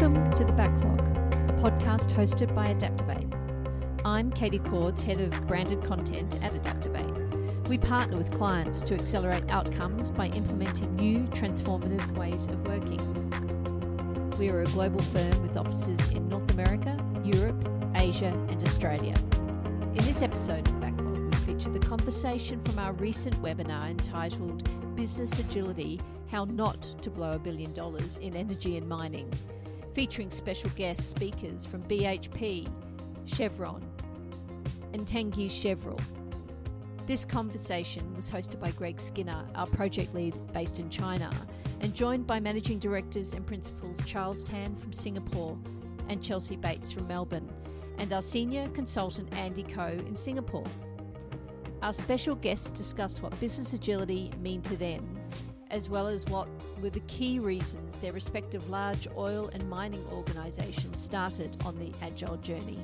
Welcome to The Backlog, a podcast hosted by Adaptovate. I'm Katie Cordes, Head of Branded Content at Adaptovate. We partner with clients to accelerate outcomes by implementing new transformative ways of working. We are a global firm with offices in North America, Europe, Asia and Australia. In this episode of Backlog, we feature the conversation from our recent webinar entitled Business Agility, How Not to Blow a Billion Dollars in Energy and Mining, featuring special guest speakers from BHP, Chevron, and Tengizchevroil. This conversation was hosted by Greg Skinner, our project lead based in China, and joined by managing directors and principals Charles Tan from Singapore and Chelsea Bates from Melbourne, and our senior consultant Andy Koh in Singapore. Our special guests discuss what business agility means to them, as well as what were the key reasons their respective large oil and mining organisations started on the Agile journey.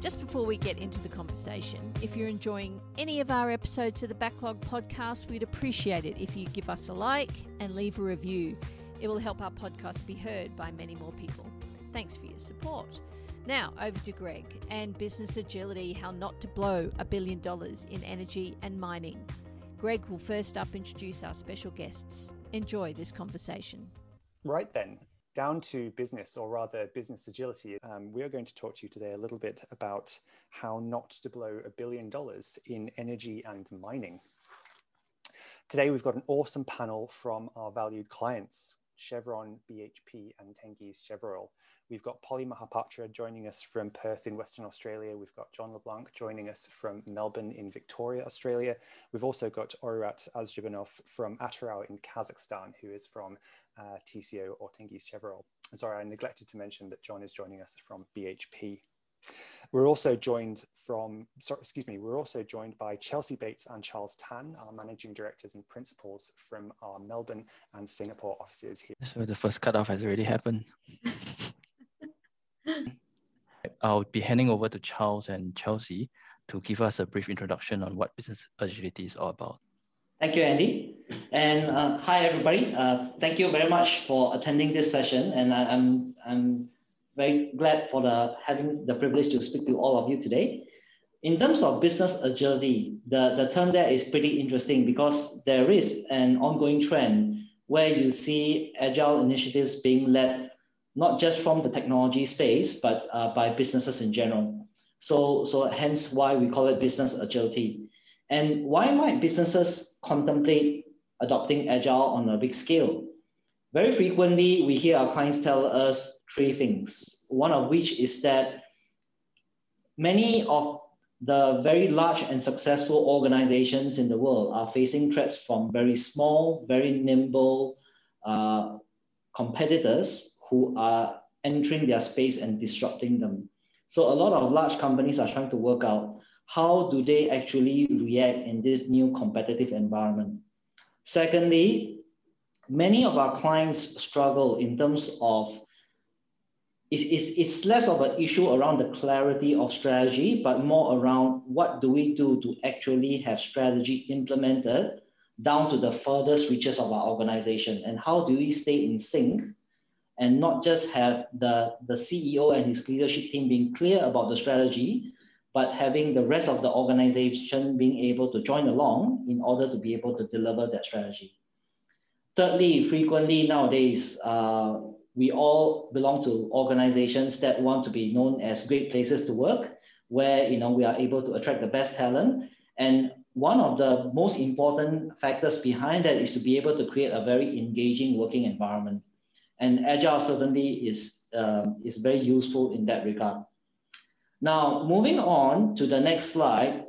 Just before we get into the conversation, if you're enjoying any of our episodes of the Backlog podcast, we'd appreciate it if you give us a like and leave a review. It will help our podcast be heard by many more people. Thanks for your support. Now over to Greg and Business Agility, How Not to Blow a Billion Dollars in Energy and Mining. Greg will first up introduce our special guests. Enjoy this conversation. Right then, down to business, or rather business agility. We are going to talk to you today a little bit about how not to blow $1 billion in energy and mining. Today, we've got an awesome panel from our valued clients, Chevron, BHP and Tengizchevroil. We've got Polly Mahapatra joining us from Perth in Western Australia. We've got Jon LeBlanc joining us from Melbourne in Victoria, Australia. We've also got Oirat Azbergenov from Atyrau in Kazakhstan, who is from TCO or Tengizchevroil. I'm sorry, I neglected to mention that Jon is joining us from BHP. We're also joined by Chelsea Bates and Charles Tan, our managing directors and principals from our Melbourne and Singapore offices here. So the first cutoff has already happened. I'll be handing over to Charles and Chelsea to give us a brief introduction on what business agility is all about. Thank you, Andy. And hi, everybody. Thank you very much for attending this session. And I'm very glad for having the privilege to speak to all of you today. In terms of business agility, the term there is pretty interesting because there is an ongoing trend where you see agile initiatives being led not just from the technology space, but by businesses in general. So hence why we call it business agility. And why might businesses contemplate adopting agile on a big scale? Very frequently, we hear our clients tell us three things, one of which is that many of the very large and successful organizations in the world are facing threats from very small, very nimble competitors who are entering their space and disrupting them. So a lot of large companies are trying to work out how do they actually react in this new competitive environment. Secondly, many of our clients struggle in terms of, it's less of an issue around the clarity of strategy, but more around what do we do to actually have strategy implemented down to the furthest reaches of our organization, and how do we stay in sync and not just have the CEO and his leadership team being clear about the strategy, but having the rest of the organization being able to join along in order to be able to deliver that strategy. Thirdly, frequently nowadays, we all belong to organizations that want to be known as great places to work, where we are able to attract the best talent. And one of the most important factors behind that is to be able to create a very engaging working environment. And Agile certainly is very useful in that regard. Now, moving on to the next slide,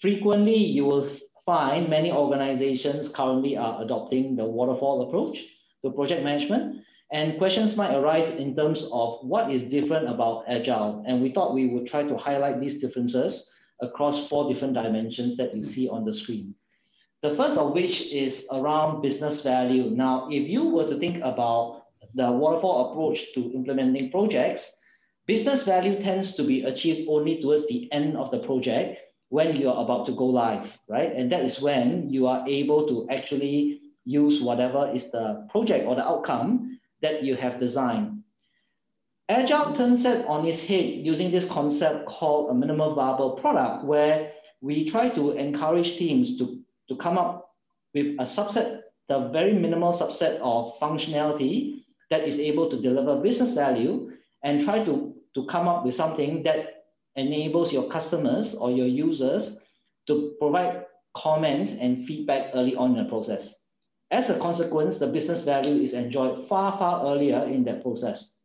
frequently you will find many organizations currently are adopting the waterfall approach to project management, and questions might arise in terms of what is different about Agile. And we thought we would try to highlight these differences across four different dimensions that you see on the screen. The first of which is around business value. Now, if you were to think about the waterfall approach to implementing projects, business value tends to be achieved only towards the end of the project, when you are about to go live, right? And that is when you are able to actually use whatever is the project or the outcome that you have designed. Agile turns it on its head using this concept called a minimal viable product, where we try to encourage teams to come up with a subset, the very minimal subset of functionality that is able to deliver business value, and try to come up with something that enables your customers or your users to provide comments and feedback early on in the process. As a consequence, the business value is enjoyed far, far earlier in that process.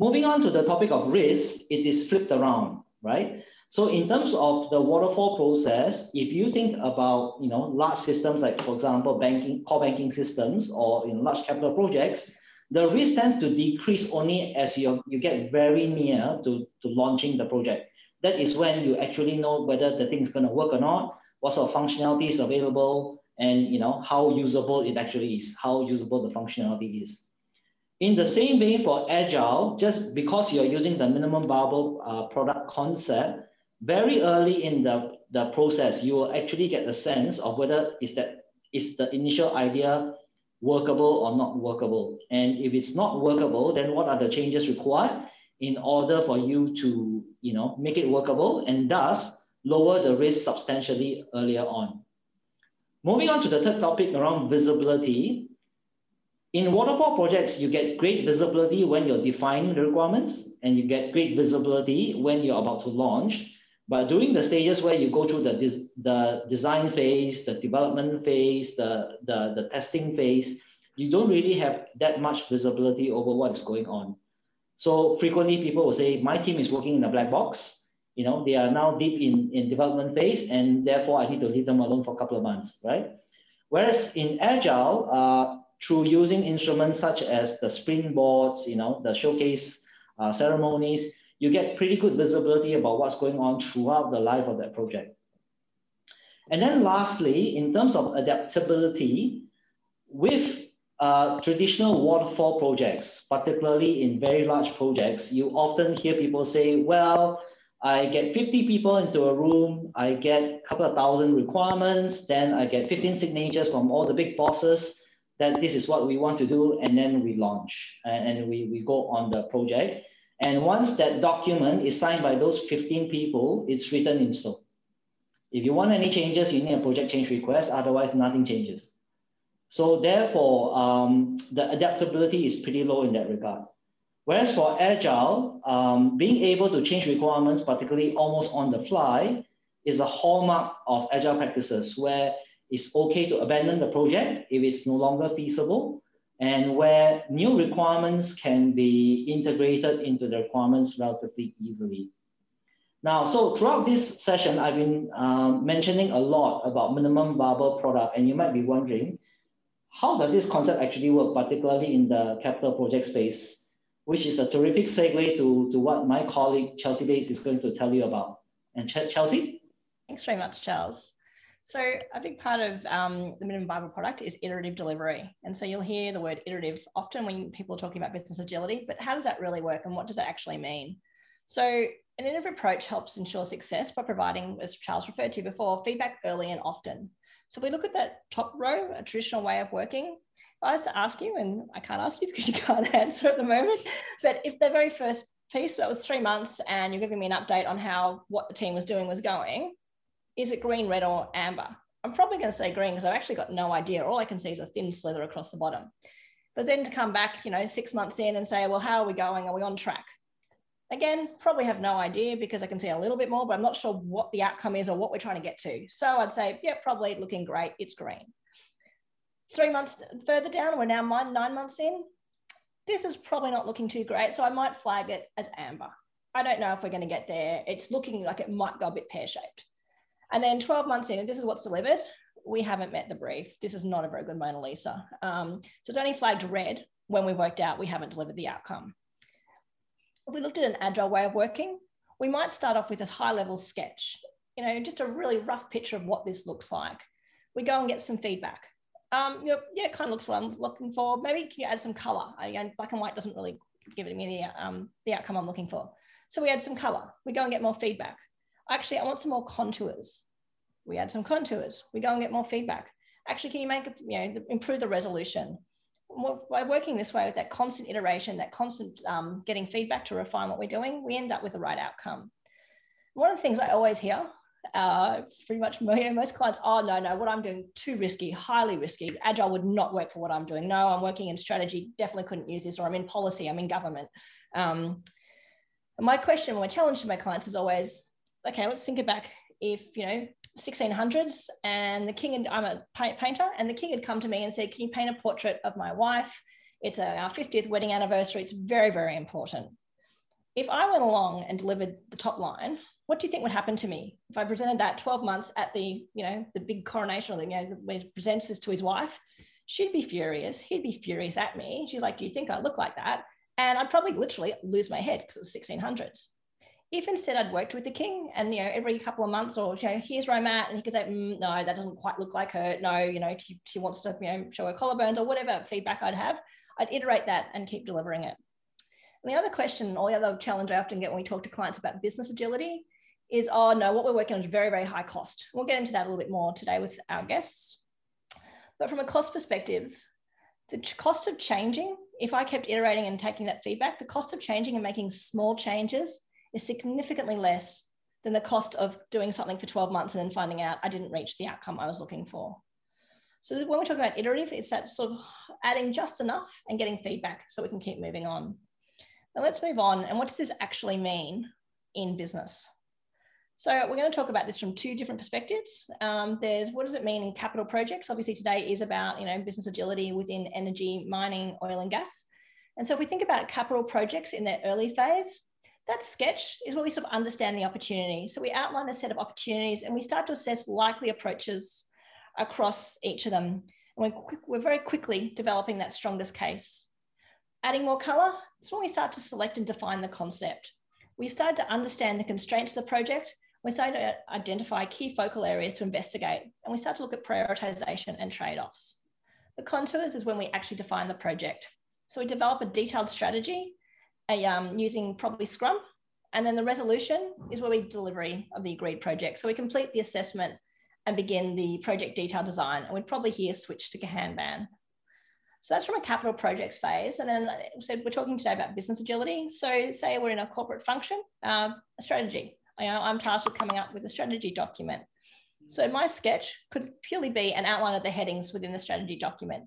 Moving on to the topic of risk, it is flipped around, right? So in terms of the waterfall process, if you think about large systems like, for example, banking, core banking systems, or in large capital projects, the risk tends to decrease only as you get very near to launching the project. That is when you actually know whether the thing is going to work or not, what sort of functionality is available, and how usable it actually is, how usable the functionality is. In the same vein for Agile, just because you're using the minimum viable product concept, very early in the process, you will actually get a sense of whether is the initial idea workable or not workable. And if it's not workable, then what are the changes required in order for you to make it workable, and thus lower the risk substantially earlier on. Moving on to the third topic around visibility. In waterfall projects, you get great visibility when you're defining the requirements, and you get great visibility when you're about to launch. But during the stages where you go through the design phase, the development phase, the testing phase, you don't really have that much visibility over what's going on. So frequently people will say, my team is working in a black box. They are now deep in development phase, and therefore I need to leave them alone for a couple of months, right? Whereas in Agile, through using instruments such as the sprint boards, the showcase ceremonies, you get pretty good visibility about what's going on throughout the life of that project. And then lastly, in terms of adaptability, with traditional waterfall projects, particularly in very large projects, you often hear people say, well, I get 50 people into a room, I get a couple of thousand requirements, then I get 15 signatures from all the big bosses that this is what we want to do, and then we launch, and we go on the project. And once that document is signed by those 15 people, it's written in stone. If you want any changes, you need a project change request, otherwise nothing changes. So therefore, the adaptability is pretty low in that regard. Whereas for Agile, being able to change requirements, particularly almost on the fly, is a hallmark of Agile practices, where it's okay to abandon the project if it's no longer feasible, and where new requirements can be integrated into the requirements relatively easily. Now, so throughout this session, I've been mentioning a lot about minimum viable product, and you might be wondering, how does this concept actually work, particularly in the capital project space, which is a terrific segue to what my colleague, Chelsea Bates, is going to tell you about. And Chelsea? Thanks very much, Charles. So a big part of the minimum viable product is iterative delivery. And so you'll hear the word iterative often when people are talking about business agility, but how does that really work and what does that actually mean? So an iterative approach helps ensure success by providing, as Charles referred to before, feedback early and often. So if we look at that top row, a traditional way of working, if I was to ask you, and I can't ask you because you can't answer at the moment, but if the very first piece, that was 3 months, and you're giving me an update on how what the team was doing was going, is it green, red, or amber? I'm probably going to say green because I've actually got no idea. All I can see is a thin slither across the bottom. But then to come back, 6 months in and say, well, how are we going? Are we on track? Again, probably have no idea because I can see a little bit more, but I'm not sure what the outcome is or what we're trying to get to. So I'd say, yeah, probably looking great. It's green. 3 months further down, we're now 9 months in. This is probably not looking too great. So I might flag it as amber. I don't know if we're going to get there. It's looking like it might go a bit pear-shaped. And then 12 months in, and this is what's delivered, we haven't met the brief. This is not a very good Mona Lisa. So it's only flagged red when we worked out we haven't delivered the outcome. If we looked at an agile way of working, we might start off with a high-level sketch, just a really rough picture of what this looks like. We go and get some feedback. Yeah, kind of looks what I'm looking for. Maybe can you add some color? Again, black and white doesn't really give me the outcome I'm looking for. So we add some color. We go and get more feedback. Actually, I want some more contours. We add some contours. We go and get more feedback. actually, can you make, improve the resolution? By working this way with that constant iteration, that constant getting feedback to refine what we're doing, we end up with the right outcome. One of the things I always hear, pretty much most clients, oh, no, what I'm doing, too risky, highly risky. Agile would not work for what I'm doing. No, I'm working in strategy, definitely couldn't use this, or I'm in policy, I'm in government. My question, my challenge to my clients is always, okay, let's think back if, 1600s and the king, and I'm a painter, and the king had come to me and said, can you paint a portrait of my wife? It's our 50th wedding anniversary. It's very, very important. If I went along and delivered the top line, what do you think would happen to me if I presented that 12 months at the, the big coronation, or the, when he presents this to his wife? She'd be furious. He'd be furious at me. She's like, do you think I look like that? And I'd probably literally lose my head because it was 1600s. If instead I'd worked with the king and, every couple of months, or, here's where I'm at, and he could say, no, that doesn't quite look like her. No, she wants to, show her collarbones, or whatever feedback I'd have, I'd iterate that and keep delivering it. And the other question, or the other challenge I often get when we talk to clients about business agility is, oh no, what we're working on is very, very high cost. We'll get into that a little bit more today with our guests. But from a cost perspective, the cost of changing, if I kept iterating and taking that feedback, the cost of changing and making small changes is significantly less than the cost of doing something for 12 months and then finding out I didn't reach the outcome I was looking for. So when we talk about iterative, it's that sort of adding just enough and getting feedback so we can keep moving on. Now let's move on. And what does this actually mean in business? So we're going to talk about this from two different perspectives. There's what does it mean in capital projects? Obviously today is about, business agility within energy, mining, oil and gas. And so if we think about capital projects in their early phase, that sketch is where we sort of understand the opportunity. So we outline a set of opportunities and we start to assess likely approaches across each of them. And we're very quickly developing that strongest case. Adding more color, it's when we start to select and define the concept. We start to understand the constraints of the project. We start to identify key focal areas to investigate. And we start to look at prioritization and trade-offs. The contours is when we actually define the project. So we develop a detailed strategy using probably Scrum. And then the resolution is where we delivery of the agreed project. So we complete the assessment and begin the project detail design. And we'd probably here switch to Kanban. So that's from a capital projects phase. And then so we're talking today about business agility. So say we're in a corporate function, a strategy. I'm tasked with coming up with a strategy document. So my sketch could purely be an outline of the headings within the strategy document.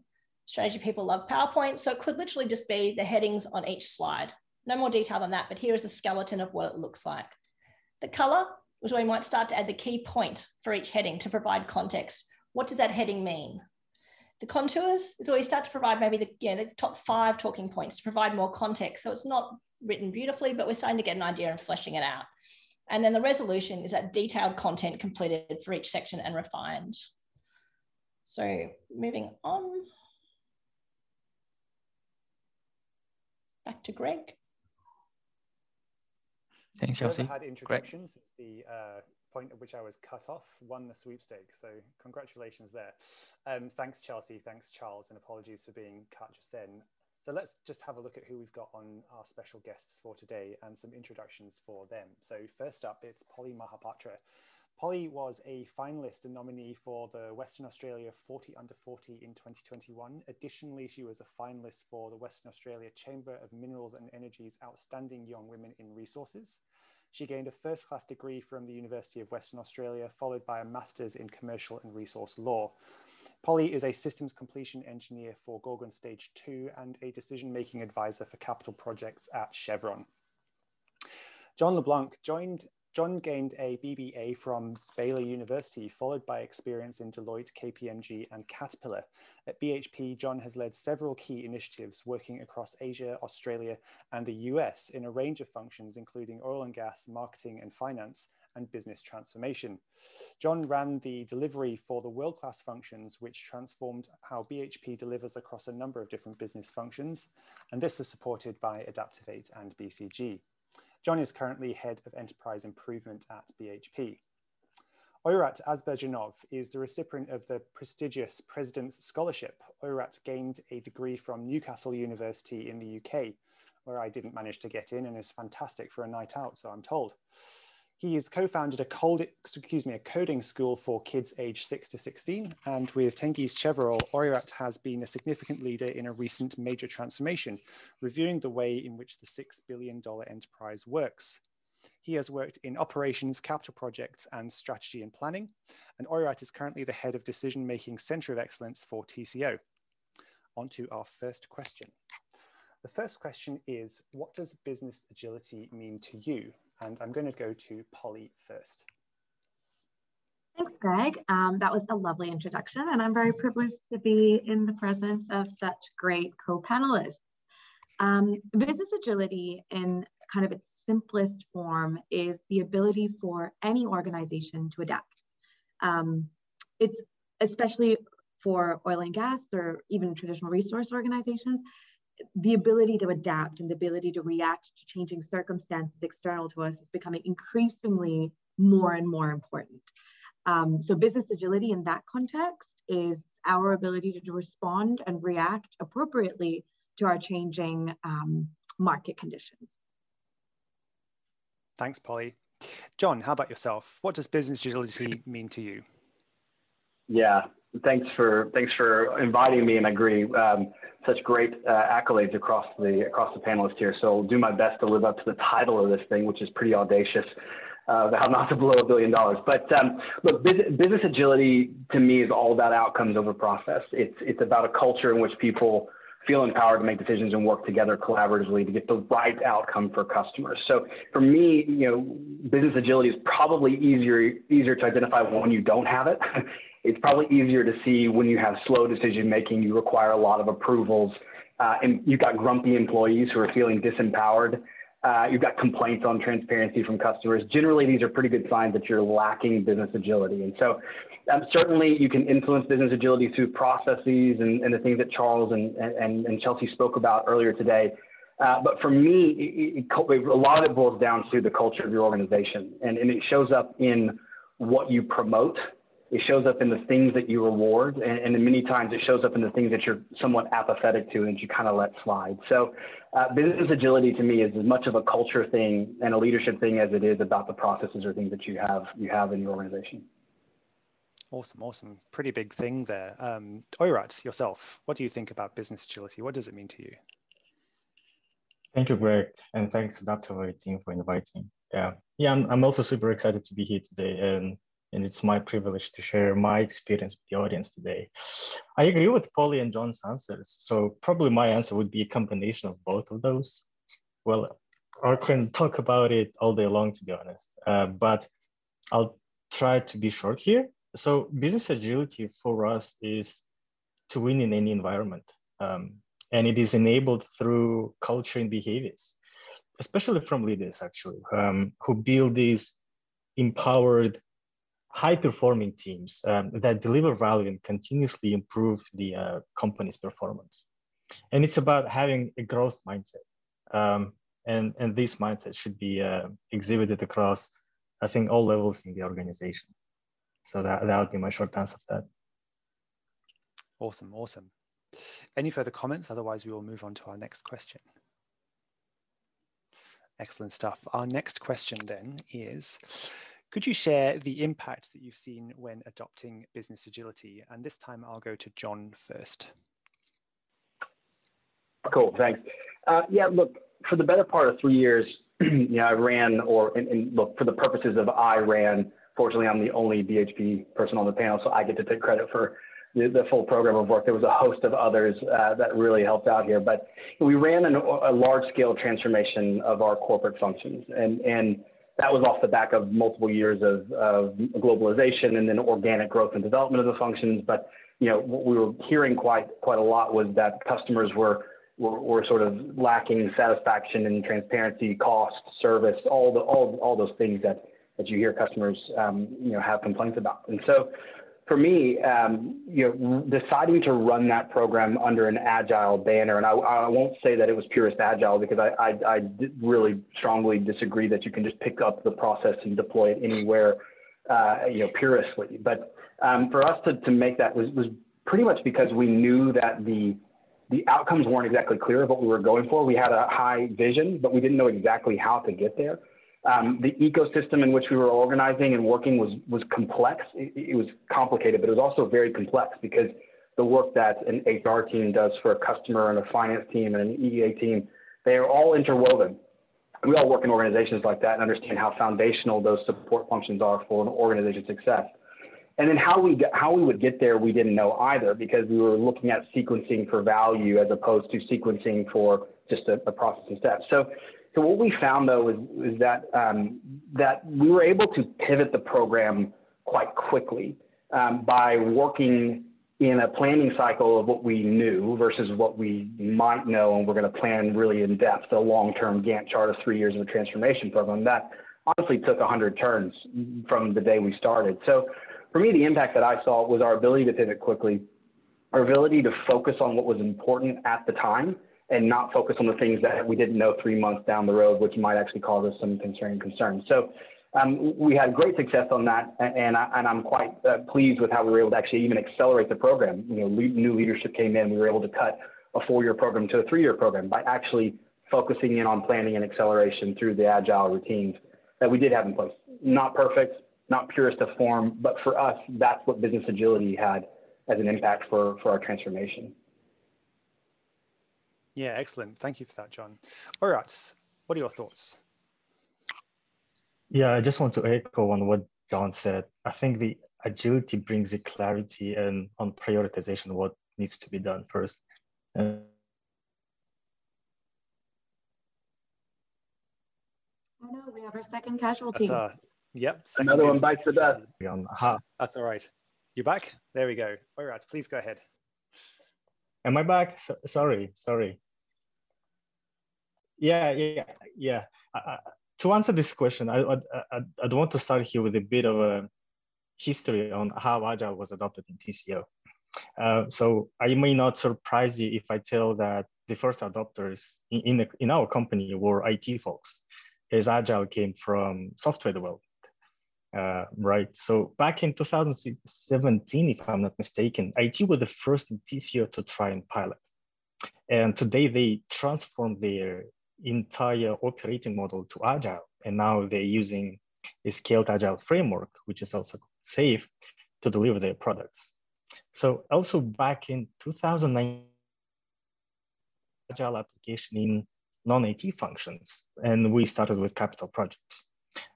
Strategy people love PowerPoint. So it could literally just be the headings on each slide. No more detail than that, but here is the skeleton of what it looks like. The color is where we might start to add the key point for each heading to provide context. What does that heading mean? The contours is where we start to provide maybe the, the top 5 talking points to provide more context. So it's not written beautifully, but we're starting to get an idea and fleshing it out. And then the resolution is that detailed content completed for each section and refined. So moving on. Back to Greg. Thanks, Chelsea. Whoever had introductions is the point at which I was cut off, won the sweepstakes. So congratulations there. Thanks, Chelsea. Thanks, Charles. And apologies for being cut just then. So let's just have a look at who we've got on our special guests for today and some introductions for them. So first up, it's Polly Mahapatra. Polly was a finalist and nominee for the Western Australia 40 under 40 in 2021. Additionally, she was a finalist for the Western Australia Chamber of Minerals and Energy's Outstanding Young Women in Resources. She gained a first-class degree from the University of Western Australia, followed by a Master's in Commercial and Resource Law. Polly is a systems completion engineer for Gorgon Stage 2 and a decision-making advisor for capital projects at Chevron. Jon LeBlanc gained a BBA from Baylor University, followed by experience in Deloitte, KPMG, and Caterpillar. At BHP, Jon has led several key initiatives working across Asia, Australia, and the US in a range of functions, including oil and gas, marketing and finance, and business transformation. Jon ran the delivery for the world-class functions, which transformed how BHP delivers across a number of different business functions. And this was supported by Adaptovate and BCG. Jon is currently head of Enterprise Improvement at BHP. Oirat Azbergenov is the recipient of the prestigious President's Scholarship. Oirat gained a degree from Newcastle University in the UK, where I didn't manage to get in and is fantastic for a night out, so I'm told. He has co-founded a coding school for kids aged 6 to 16. And with Tengizchevroil, Oirat has been a significant leader in a recent major transformation, reviewing the way in which the $6 billion enterprise works. He has worked in operations, capital projects, and strategy and planning. And Oirat is currently the head of decision-making Center of Excellence for TCO. On to our first question. The first question is, what does business agility mean to you? And I'm going to go to Polly first. Thanks, Greg. That was a lovely introduction, and I'm very privileged to be in the presence of such great co-panelists. Business agility, in kind of its simplest form, is the ability for any organization to adapt. It's especially for oil and gas or even traditional resource organizations, the ability to adapt and the ability to react to changing circumstances external to us is becoming increasingly more and more important. So business agility in that context is our ability to respond and react appropriately to our changing market conditions. Thanks, Polly. John, how about yourself? What does business agility mean to you? Yeah. Thanks for inviting me, and I agree. Such great accolades across the panelists here. So I'll do my best to live up to the title of this thing, which is pretty audacious, How Not to Blow a Billion Dollars. But look, business agility to me is all about outcomes over process. It's about a culture in which people feel empowered to make decisions and work together collaboratively to get the right outcome for customers. So for me, you know, business agility is probably easier to identify when you don't have it. It's probably easier to see when you have slow decision-making, you require a lot of approvals, and you've got grumpy employees who are feeling disempowered. You've got complaints on transparency from customers. Generally, these are pretty good signs that you're lacking business agility. And so certainly you can influence business agility through processes and the things that Charles and Chelsea spoke about earlier today. But for me, a lot of it boils down to the culture of your organization, and it shows up in what you promote. It shows up in the things that you reward, and many times it shows up in the things that you're somewhat apathetic to and you kind of let slide. So business agility to me is as much of a culture thing and a leadership thing as it is about the processes or things that you have in your organization. Awesome. Pretty big thing there. Oirat, yourself, what do you think about business agility? What does it mean to you? Thank you, Greg, and thanks Adaptovate team for inviting. Yeah, I'm also super excited to be here today, and it's my privilege to share my experience with the audience today. I agree with Polly and John's answers. So probably my answer would be a combination of both of those. Well, I can talk about it all day long, to be honest, but I'll try to be short here. So business agility for us is to win in any environment. And it is enabled through culture and behaviors, especially from leaders actually, who build these empowered, high-performing teams that deliver value and continuously improve the company's performance. And it's about having a growth mindset. And this mindset should be exhibited across, I think, all levels in the organization. So that would be my short answer to that. Awesome. Any further comments? Otherwise, we will move on to our next question. Excellent stuff. Our next question then is, could you share the impact that you've seen when adopting business agility? And this time I'll go to John first. Cool, thanks. Yeah, look, for the better part of 3 years, you know, I ran, look, for the purposes of I ran, fortunately I'm the only BHP person on the panel, so I get to take credit for the full program of work. There was a host of others that really helped out here, but we ran a large-scale transformation of our corporate functions, and that was off the back of multiple years of globalization and then organic growth and development of the functions. But you know, what we were hearing quite a lot was that customers were sort of lacking satisfaction and transparency, cost, service, all those things that you hear customers you know, have complaints about. And so, for me, you know, deciding to run that program under an agile banner, and I won't say that it was purist agile because I really strongly disagree that you can just pick up the process and deploy it anywhere, you know, puristly. But for us to make that was pretty much because we knew that the outcomes weren't exactly clear of what we were going for. We had a high vision, but we didn't know exactly how to get there. The ecosystem in which we were organizing and working was complex. It was complicated, but it was also very complex because the work that an HR team does for a customer and a finance team and an EA team, they are all interwoven. We all work in organizations like that and understand how foundational those support functions are for an organization's success. And then how we would get there, we didn't know either, because we were looking at sequencing for value as opposed to sequencing for just a process and steps. So what we found, though, is that we were able to pivot the program quite quickly by working in a planning cycle of what we knew versus what we might know, and we're going to plan really in depth a long-term Gantt chart of 3 years of a transformation program that honestly took 100 turns from the day we started. So for me, the impact that I saw was our ability to pivot quickly, our ability to focus on what was important at the time and not focus on the things that we didn't know 3 months down the road, which might actually cause us some concern. So we had great success on that, and I'm quite pleased with how we were able to actually even accelerate the program. You know, new leadership came in. We were able to cut a 4-year program to a 3-year program by actually focusing in on planning and acceleration through the agile routines that we did have in place. Not perfect, not purest of form, but for us, that's what business agility had as an impact for our transformation. Yeah, excellent. Thank you for that, Jon. All right, what are your thoughts? Yeah, I just want to echo on what Jon said. I think the agility brings the clarity and on prioritization, what needs to be done first. Oh no, we have our second casualty. Yep. Second Another one bites the dust. That's all right. You're back? There we go. All right, please go ahead. Am I back? Sorry. Yeah. To answer this question, I'd want to start here with a bit of a history on how Agile was adopted in TCO. So I may not surprise you if I tell that the first adopters in our company were IT folks, as Agile came from software development, right? So back in 2017, if I'm not mistaken, IT were the first in TCO to try and pilot. And today they transformed their entire operating model to Agile, and now they're using a scaled Agile framework, which is also safe, to deliver their products. So also back in 2009, Agile application in non-IT functions, and we started with capital projects.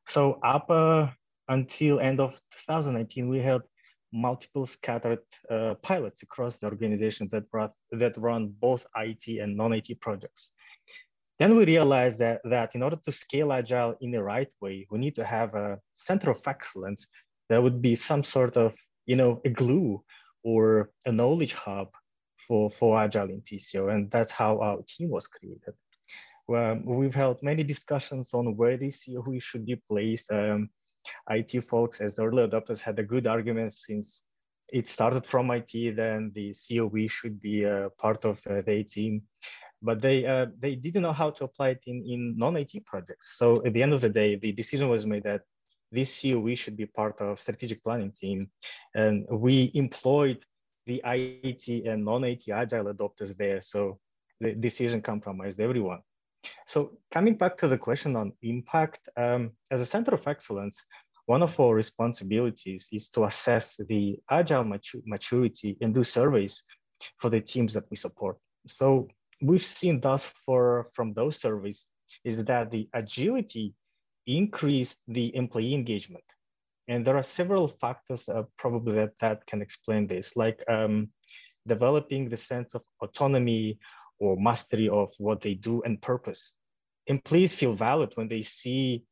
So up until end of 2019, we had multiple scattered pilots across the organization that run both IT and non-IT projects. Then we realized that in order to scale Agile in the right way, we need to have a center of excellence that would be some sort of, a glue or a knowledge hub for Agile in TCO. And that's how our team was created. Well, we've held many discussions on where this COE should be placed. IT folks, as early adopters, had a good argument since it started from IT, then the COE should be part of their team. But they didn't know how to apply it in non-IT projects. So at the end of the day, the decision was made that this COE should be part of strategic planning team. And we employed the IT and non-IT Agile adopters there. So the decision compromised everyone. So coming back to the question on impact, as a center of excellence, one of our responsibilities is to assess the Agile maturity and do surveys for the teams that we support. So we've seen thus far from those surveys is that the agility increased the employee engagement. And there are several factors probably that can explain this, like developing the sense of autonomy or mastery of what they do and purpose. Employees feel valued when they see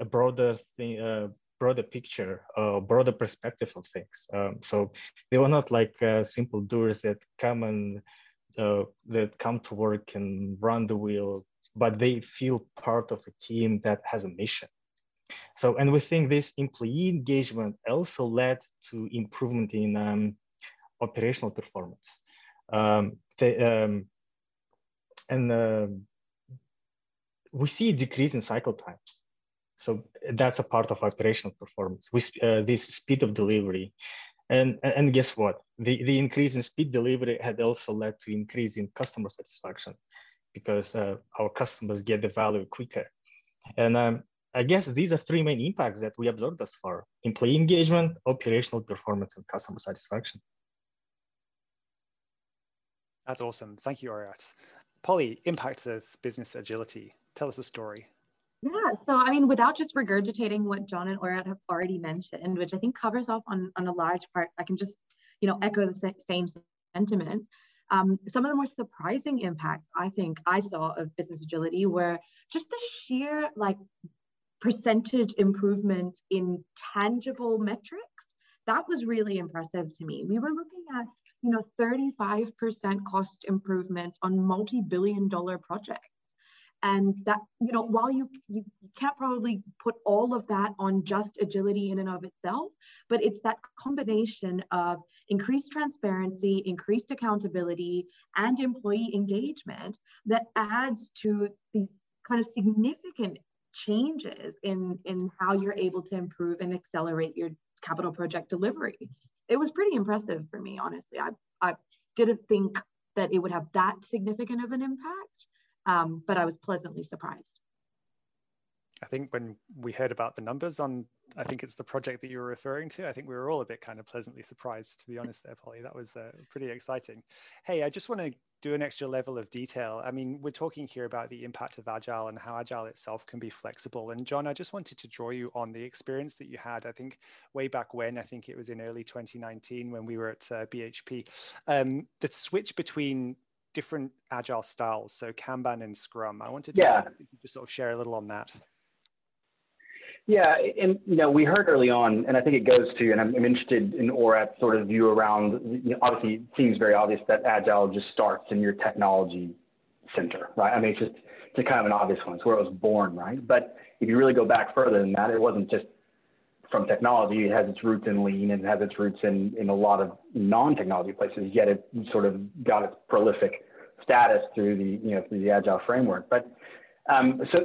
a broader picture, a broader perspective of things. So they were not like simple doers that come to work and run the wheel, but they feel part of a team that has a mission. So, and we think this employee engagement also led to improvement in operational performance. We see a decrease in cycle times. So that's a part of operational performance, with this speed of delivery. And guess what? The increase in speed delivery had also led to increase in customer satisfaction because our customers get the value quicker. And I guess these are three main impacts that we observed thus far: employee engagement, operational performance, and customer satisfaction. That's awesome. Thank you, Oirat. Polly, impacts of business agility. Tell us a story. Yeah, so I mean, without just regurgitating what Jon and Oirat have already mentioned, which I think covers off on a large part, I can just, you know, echo the same sentiment. Some of the more surprising impacts I think I saw of business agility were just the sheer like percentage improvement in tangible metrics. That was really impressive to me. We were looking at, you know, 35% cost improvements on multi-billion dollar projects. And that, you know, while you can't probably put all of that on just agility in and of itself, but it's that combination of increased transparency, increased accountability, and employee engagement that adds to these kind of significant changes in how you're able to improve and accelerate your capital project delivery. It was pretty impressive for me, honestly. I didn't think that it would have that significant of an impact. But I was pleasantly surprised. I think when we heard about the numbers on, I think it's the project that you were referring to, I think we were all a bit kind of pleasantly surprised, to be honest there, Polly. That was pretty exciting. Hey, I just want to do an extra level of detail. I mean, we're talking here about the impact of Agile and how Agile itself can be flexible. And Jon, I just wanted to draw you on the experience that you had, I think, way back when, I think it was in early 2019 when we were at BHP, the switch between different agile styles, so Kanban and Scrum. I wanted to just sort of share a little on that. Yeah, and you know, we heard early on, and I think it goes to, and I'm interested in Oirat's sort of view around, you know, obviously it seems very obvious that Agile just starts in your technology center, right? I mean, it's kind of an obvious one. It's where it was born, right? But if you really go back further than that, it wasn't just from technology. It has its roots in lean and has its roots in a lot of non-technology places, yet it sort of got its prolific status through the, you know, through the Agile framework. But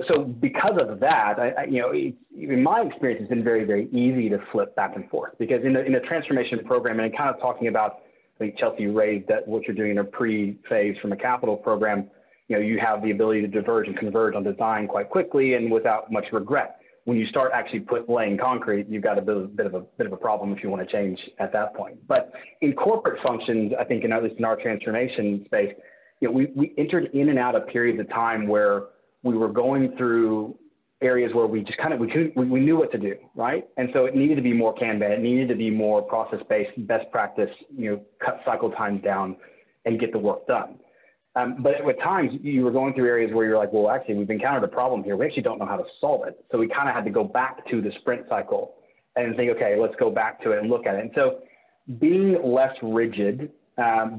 so because of that, I you know, in my experience, it's been very, very easy to flip back and forth, because in a transformation program, and I'm kind of talking about, I think Chelsea raised that what you're doing in a pre-phase from a capital program, you know, you have the ability to diverge and converge on design quite quickly and without much regret. When you start actually laying concrete, you've got a bit of a problem if you want to change at that point. But in corporate functions, I think, at least in our transformation space, you know, we entered in and out of periods of time where we were going through areas where we just kind of we knew what to do, right? And so it needed to be more Kanban, it needed to be more process-based, best practice, you know, cut cycle times down and get the work done. But at times you were going through areas where you're like, well, actually, we've encountered a problem here. We actually don't know how to solve it. So we kind of had to go back to the sprint cycle and think, okay, let's go back to it and look at it. And so being less rigid,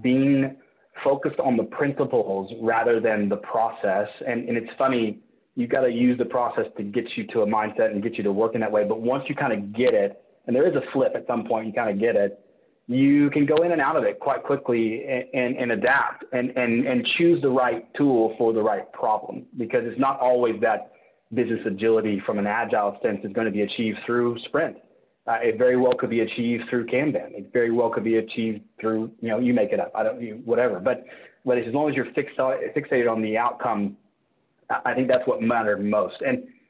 being focused on the principles rather than the process. And it's funny, you've got to use the process to get you to a mindset and get you to work in that way. But once you kind of get it, and there is a flip at some point, you kind of get it, you can go in and out of it quite quickly and adapt and choose the right tool for the right problem, because it's not always that business agility from an agile sense is going to be achieved through sprint. It very well could be achieved through Kanban. It very well could be achieved through, you know, you make it up, whatever. But as long as you're fixated on the outcome, I think that's what mattered most.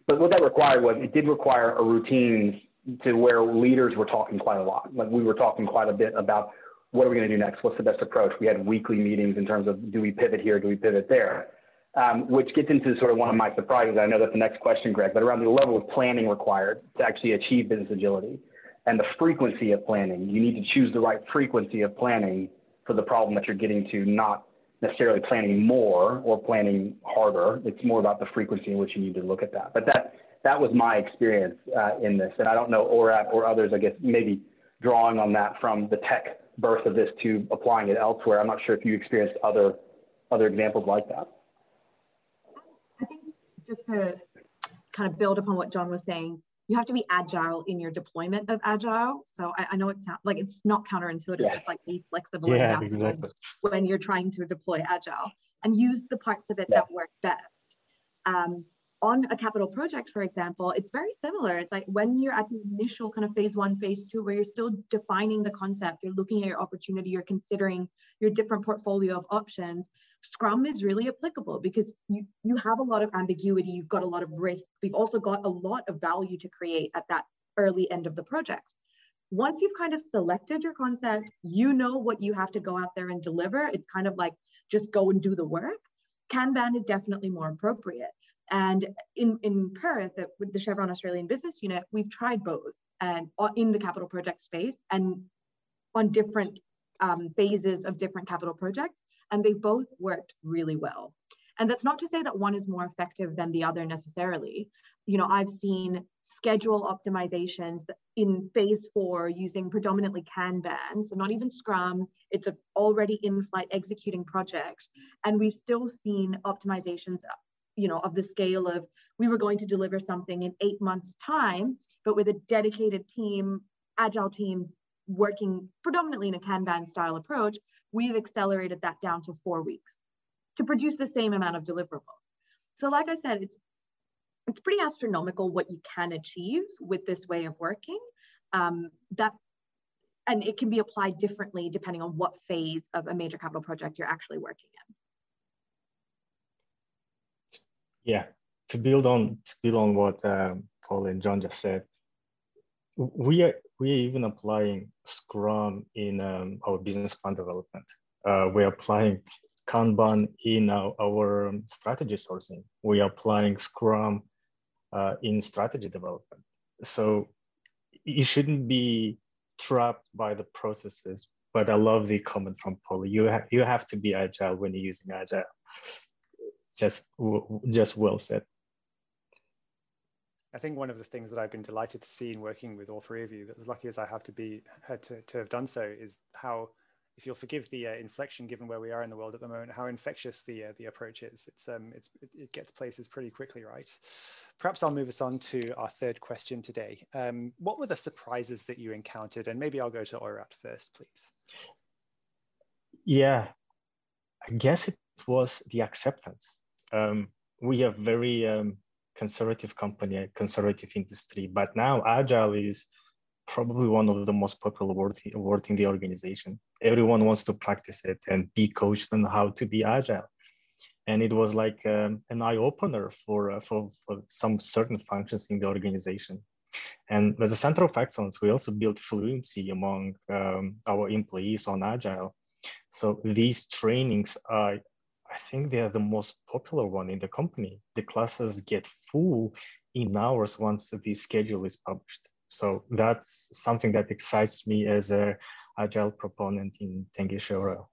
But what that required was, it did require a routine to where leaders were talking quite a lot. Like, we were talking quite a bit about what are we going to do next? What's the best approach? We had weekly meetings in terms of, do we pivot here? Do we pivot there? Which gets into sort of one of my surprises. I know that's the next question, Greg, but around the level of planning required to actually achieve business agility and the frequency of planning. You need to choose the right frequency of planning for the problem that you're getting to, not necessarily planning more or planning harder. It's more about the frequency in which you need to look at that. But that was my experience in this. And I don't know, Oirat or others, I guess, maybe drawing on that from the tech birth of this to applying it elsewhere. I'm not sure if you experienced other examples like that. I think, just to kind of build upon what Jon was saying, you have to be agile in your deployment of Agile. So I know it sounds like it's not counterintuitive, just like be flexible and exactly, when you're trying to deploy Agile, and use the parts of it that work best. on a capital project, for example, it's very similar. It's like when you're at the initial kind of phase one, phase two, where you're still defining the concept, you're looking at your opportunity, you're considering your different portfolio of options, Scrum is really applicable because you have a lot of ambiguity, you've got a lot of risk. We've also got a lot of value to create at that early end of the project. Once you've kind of selected your concept, you know what you have to go out there and deliver. It's kind of like, just go and do the work. Kanban is definitely more appropriate. And in Perth, with the Chevron Australian Business Unit, we've tried both and in the capital project space and on different phases of different capital projects, and they both worked really well. And that's not to say that one is more effective than the other necessarily. You know, I've seen schedule optimizations in phase four using predominantly Kanban, so not even Scrum, it's an already in-flight executing project. And we've still seen optimizations, you know, of the scale of, we were going to deliver something in 8 months' time, but with a dedicated team, agile team, working predominantly in a Kanban style approach, we've accelerated that down to 4 weeks to produce the same amount of deliverables. So like I said, it's pretty astronomical what you can achieve with this way of working. And it can be applied differently depending on what phase of a major capital project you're actually working in. Yeah, to build on what Paul and John just said, we are even applying Scrum in our business plan development. We're applying Kanban in our strategy sourcing. We are applying Scrum in strategy development. So you shouldn't be trapped by the processes. But I love the comment from Polly. You have to be agile when you're using agile. Just well said. I think one of the things that I've been delighted to see in working with all three of you, that as lucky as I have to have done so, is how, if you'll forgive the inflection given where we are in the world at the moment, how infectious the approach is. It gets places pretty quickly, right? Perhaps I'll move us on to our third question today. What were the surprises that you encountered? And maybe I'll go to Oirat first, please. Yeah, I guess it was the acceptance. We are very conservative company, conservative industry, but now agile is probably one of the most popular word in the organization. Everyone wants to practice it and be coached on how to be agile. And it was like an eye-opener for some certain functions in the organization. And as a Center of Excellence, we also built fluency among our employees on agile. So these trainings are, I think they are the most popular one in the company. The classes get full in hours once the schedule is published. So that's something that excites me as an agile proponent in Tengizchevroil.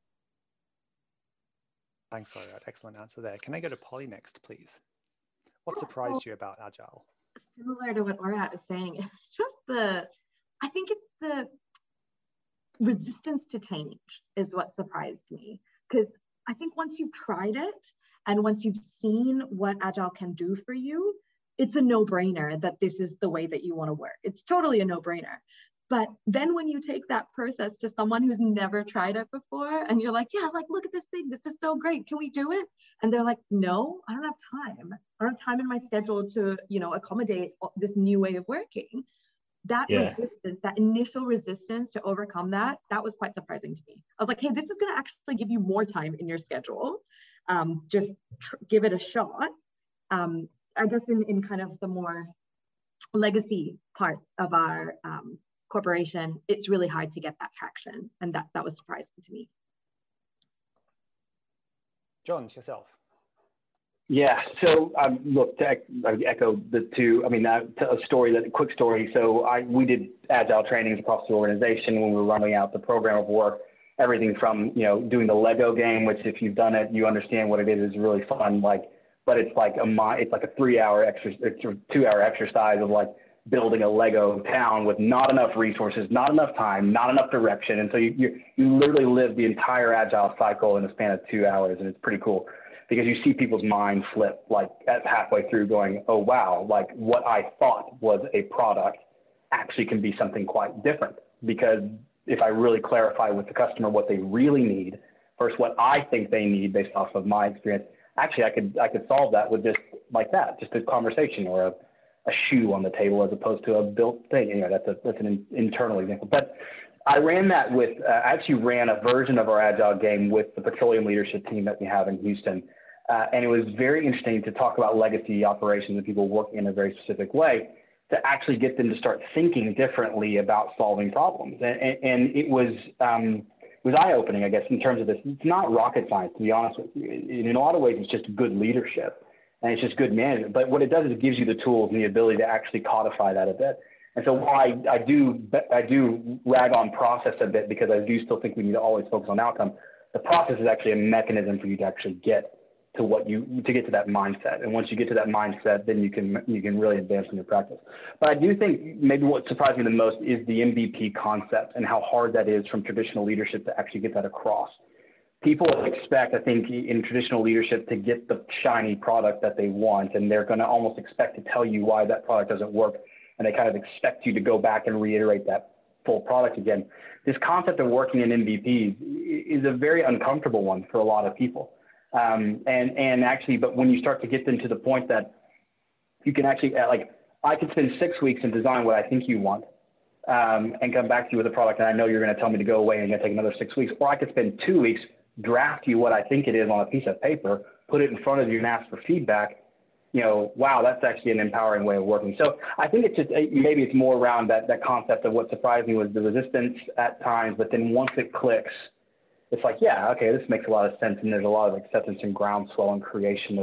Thanks, Oirat. Excellent answer there. Can I go to Polly next, please? What surprised you about agile? Similar to what Oirat is saying, it's just I think it's the resistance to change is what surprised me, because I think once you've tried it and once you've seen what agile can do for you, it's a no-brainer that this is the way that you want to work. It's totally a no-brainer. But then when you take that process to someone who's never tried it before and you're like, yeah, like, look at this thing. This is so great. Can we do it? And they're like, no, I don't have time. I don't have time in my schedule to, you know, accommodate this new way of working. That resistance, that initial resistance to overcome that was quite surprising to me. I was like, hey, this is going to actually give you more time in your schedule. Just give it a shot. I guess in kind of the more legacy parts of our corporation, it's really hard to get that traction. And that was surprising to me. John, to yourself. Yeah, so look, I echo the two. I mean, a quick story. So we did agile trainings across the organization when we were running out the program of work. Everything from, you know, doing the Lego game, which if you've done it, you understand what it is. It's really fun. But it's like a 3-hour exercise, 2-hour exercise of like building a Lego town with not enough resources, not enough time, not enough direction. And so you literally live the entire agile cycle in a span of 2 hours, and it's pretty cool. Because you see people's mind flip like at halfway through going, oh, wow, like what I thought was a product actually can be something quite different. Because if I really clarify with the customer what they really need versus what I think they need based off of my experience, actually I could solve that with this like that, just a conversation or a shoe on the table as opposed to a built thing. Anyway, that's an internal example. But I ran that with actually ran a version of our agile game with the petroleum leadership team that we have in Houston. And it was very interesting to talk about legacy operations and people working in a very specific way to actually get them to start thinking differently about solving problems. And it was eye-opening, I guess, in terms of this. It's not rocket science, to be honest with you. In a lot of ways, it's just good leadership and it's just good management. But what it does is it gives you the tools and the ability to actually codify that a bit. And so while I do rag on process a bit, because I do still think we need to always focus on outcome, the process is actually a mechanism for you to actually get to that mindset. And once you get to that mindset, then you can really advance in your practice. But I do think maybe what surprised me the most is the MVP concept and how hard that is from traditional leadership to actually get that across. People expect, I think, in traditional leadership to get the shiny product that they want, and they're going to almost expect to tell you why that product doesn't work. And they kind of expect you to go back and reiterate that full product again. This concept of working in MVPs is a very uncomfortable one for a lot of people. And actually, but when you start to get them to the point that you can actually, like, I could spend 6 weeks and design what I think you want and come back to you with a product, and I know you're going to tell me to go away and you're going to take another 6 weeks. Or I could spend 2 weeks, draft you what I think it is on a piece of paper, put it in front of you and ask for feedback. You know, wow, that's actually an empowering way of working. So I think it's just, maybe it's more around that concept of what surprised me was the resistance at times, but then once it clicks, it's like, yeah, okay, this makes a lot of sense. And there's a lot of acceptance and groundswell and creation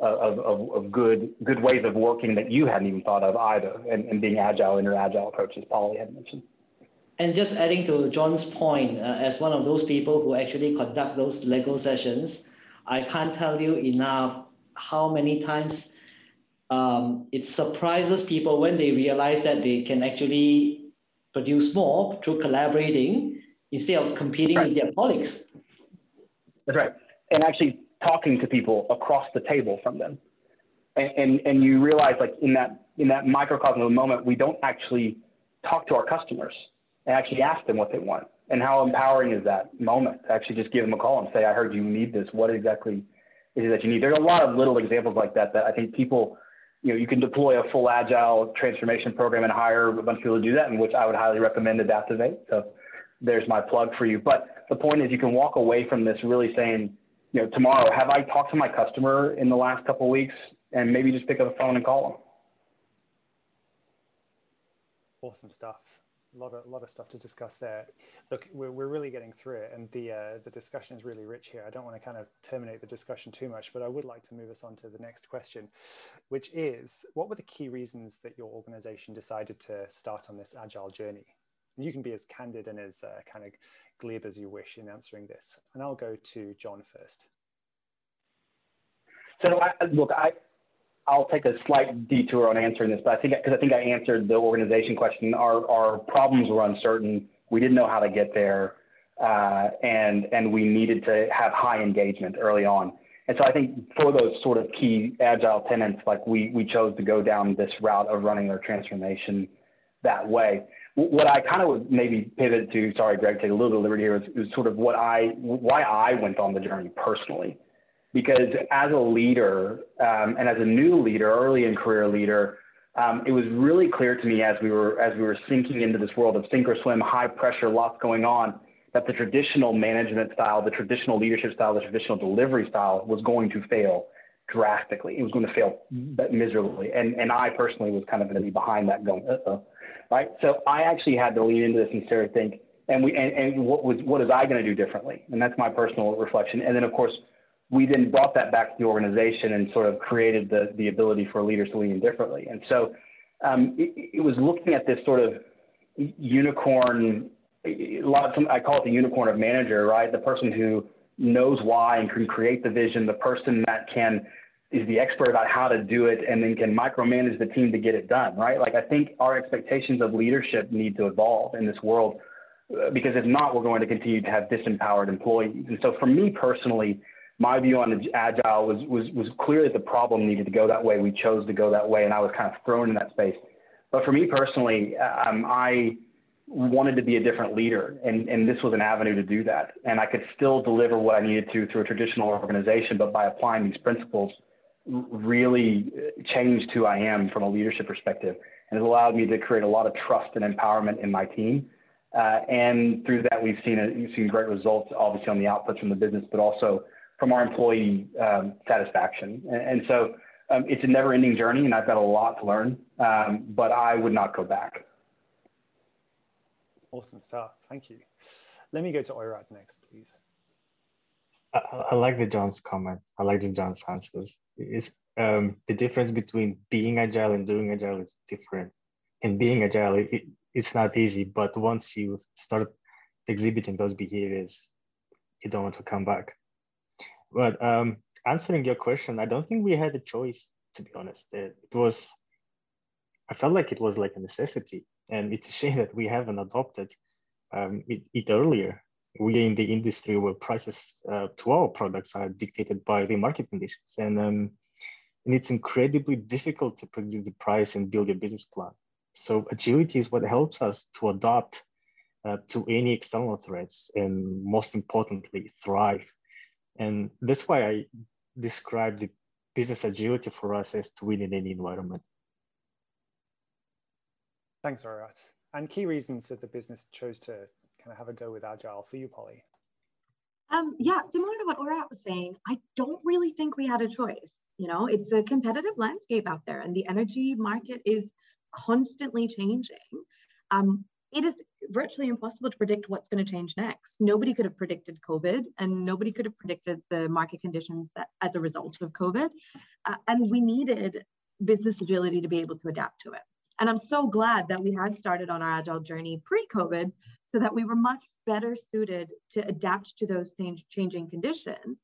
of good ways of working that you hadn't even thought of either, and being agile in your agile approaches, Polly had mentioned. And just adding to John's point, as one of those people who actually conduct those Lego sessions, I can't tell you enough how many times it surprises people when they realize that they can actually produce more through collaborating instead of competing with their colleagues. That's right. And actually talking to people across the table from them. And you realize, like, in that microcosm of the moment, we don't actually talk to our customers and actually ask them what they want. And how empowering is that moment to actually just give them a call and say, I heard you need this. What exactly is it that you need? There's a lot of little examples like that I think people, you know, you can deploy a full agile transformation program and hire a bunch of people to do that, and which I would highly recommend Adaptovate. So there's my plug for you. But the point is, you can walk away from this really saying, you know, tomorrow, have I talked to my customer in the last couple of weeks? And maybe just pick up the phone and call them. Awesome stuff. A lot of stuff to discuss there. Look, we're really getting through it, and the discussion is really rich here. I don't want to kind of terminate the discussion too much, but I would like to move us on to the next question, which is, what were the key reasons that your organization decided to start on this agile journey? You can be as candid and as kind of glib as you wish in answering this. And I'll go to John first. So I'll take a slight detour on answering this, but I think I answered the organization question. Our problems were uncertain. We didn't know how to get there. And we needed to have high engagement early on. And so I think for those sort of key agile tenets, like, we chose to go down this route of running our transformation that way. What I kind of would maybe pivot to, sorry, Greg, take a little bit of liberty here, is sort of why I went on the journey personally. Because as a leader, and as a new leader, early in career leader, it was really clear to me as we were sinking into this world of sink or swim, high pressure, lots going on, that the traditional management style, the traditional leadership style, the traditional delivery style was going to fail drastically. It was going to fail miserably. And I personally was kind of going to be behind that going, uh-oh. Right? So I actually had to lean into this and sort of think, and what is I going to do differently? And that's my personal reflection. And then, of course, we then brought that back to the organization and sort of created the ability for leaders to lean in differently. And so it was looking at this sort of unicorn, I call it the unicorn of manager, right? The person who knows why and can create the vision, the person that is the expert about how to do it, and then can micromanage the team to get it done, right? Like, I think our expectations of leadership need to evolve in this world, because if not, we're going to continue to have disempowered employees. And so for me personally, my view on the agile was clearly the problem needed to go that way. We chose to go that way, and I was kind of thrown in that space. But for me personally, I wanted to be a different leader, and this was an avenue to do that. And I could still deliver what I needed to through a traditional organization, but by applying these principles really changed who I am from a leadership perspective, and has allowed me to create a lot of trust and empowerment in my team. And through that, we've seen great results, obviously on the outputs from the business, but also from our employee satisfaction. And so it's a never-ending journey, and I've got a lot to learn, but I would not go back. Awesome stuff. Thank you. Let me go to Oirat next, please. I like the Jon's comment. I like the Jon's answers. It's, the difference between being agile and doing agile is different. And being agile, it's not easy, but once you start exhibiting those behaviors, you don't want to come back. But answering your question, I don't think we had a choice, to be honest. I felt like it was like a necessity, and it's a shame that we haven't adopted it earlier. We are in the industry where prices to our products are dictated by the market conditions, and it's incredibly difficult to predict the price and build a business plan. So agility is what helps us to adapt to any external threats and, most importantly, thrive. And that's why I describe the business agility for us as to win in any environment. Thanks, Oirat. And key reasons that the business chose to kind of have a go with agile for you, Polly. Yeah, similar to what Oirat was saying, I don't really think we had a choice. You know, it's a competitive landscape out there, and the energy market is constantly changing. It is virtually impossible to predict what's going to change next. Nobody could have predicted COVID, and nobody could have predicted the market conditions that, as a result of COVID. And we needed business agility to be able to adapt to it. And I'm so glad that we had started on our agile journey pre-COVID, so that we were much better suited to adapt to those changing conditions.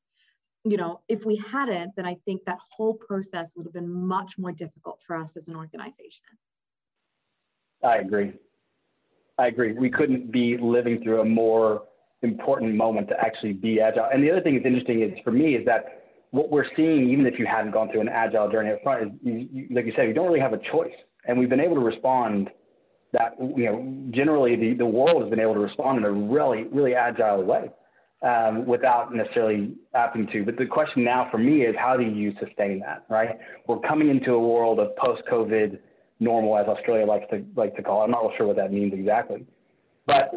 You know, if we hadn't, then I think that whole process would have been much more difficult for us as an organization. I agree. We couldn't be living through a more important moment to actually be agile. And the other thing that's interesting is, for me, is that what we're seeing, even if you hadn't gone through an agile journey up front, is, like you said, you don't really have a choice. And we've been able to respond that, you know, generally the world has been able to respond in a really, really agile way without necessarily having to. But the question now for me is, how do you sustain that, right? We're coming into a world of post-COVID normal, as Australia likes to call it. I'm not sure what that means exactly, but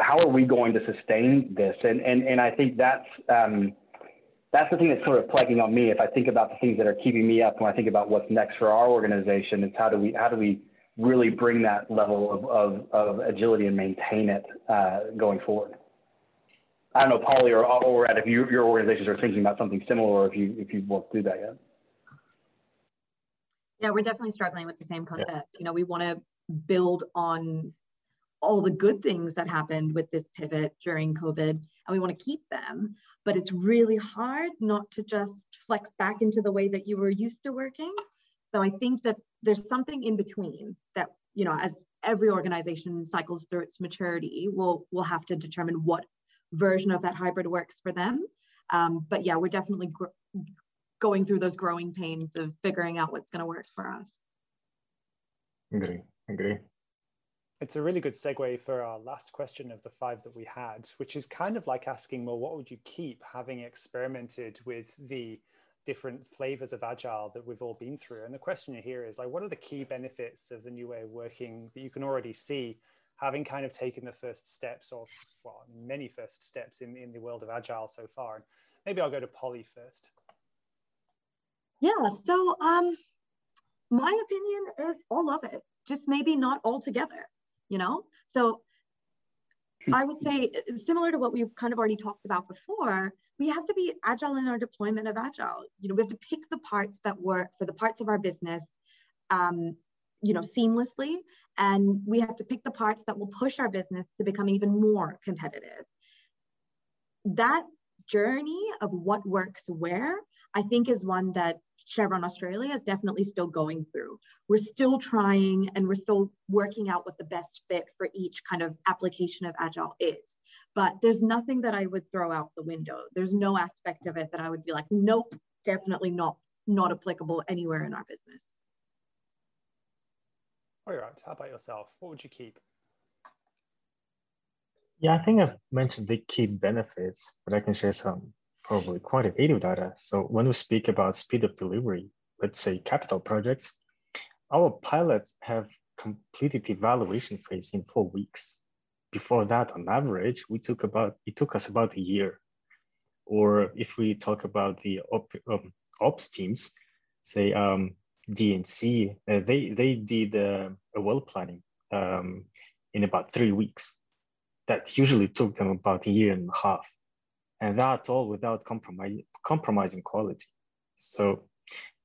how are we going to sustain this? And I think that's the thing that's sort of plaguing on me. If I think about the things that are keeping me up when I think about what's next for our organization, it's how do we really bring that level of agility and maintain it going forward. I don't know, Polly or Ed, if your organizations are thinking about something similar, or if you've worked through that yet. Yeah, we're definitely struggling with the same concept. Yeah. You know, we want to build on all the good things that happened with this pivot during COVID, and we want to keep them, but it's really hard not to just flex back into the way that you were used to working. So I think that there's something in between that, you know, as every organization cycles through its maturity, we'll have to determine what version of that hybrid works for them. But yeah, we're definitely going through those growing pains of figuring out what's going to work for us. Agree. It's a really good segue for our last question of the five that we had, which is kind of like asking, well, what would you keep, having experimented with the different flavors of agile that we've all been through? And the question here is, like, what are the key benefits of the new way of working that you can already see, having kind of taken the first steps, or well, many first steps in the world of agile so far? And maybe I'll go to Polly first. Yeah, so my opinion is all of it, just maybe not all together, you know? So I would say, similar to what we've kind of already talked about before, we have to be agile in our deployment of agile. You know, we have to pick the parts that work for the parts of our business, you know, seamlessly. And we have to pick the parts that will push our business to become even more competitive. That journey of what works where, I think, is one that Chevron Australia is definitely still going through. We're still trying, and we're still working out what the best fit for each kind of application of agile is. But there's nothing that I would throw out the window. There's no aspect of it that I would be like, nope, definitely not applicable anywhere in our business. All right, how about yourself? What would you keep? Yeah, I think I've mentioned the key benefits, but I can share some. probably quite a bit of data. So when we speak about speed of delivery, let's say capital projects, our pilots have completed evaluation phase in 4 weeks. Before that, on average, it took us about a year. Or if we talk about the ops teams, say D&C, they did a well planning in about 3 weeks. That usually took them about a year and a half, and that all without compromising quality. So,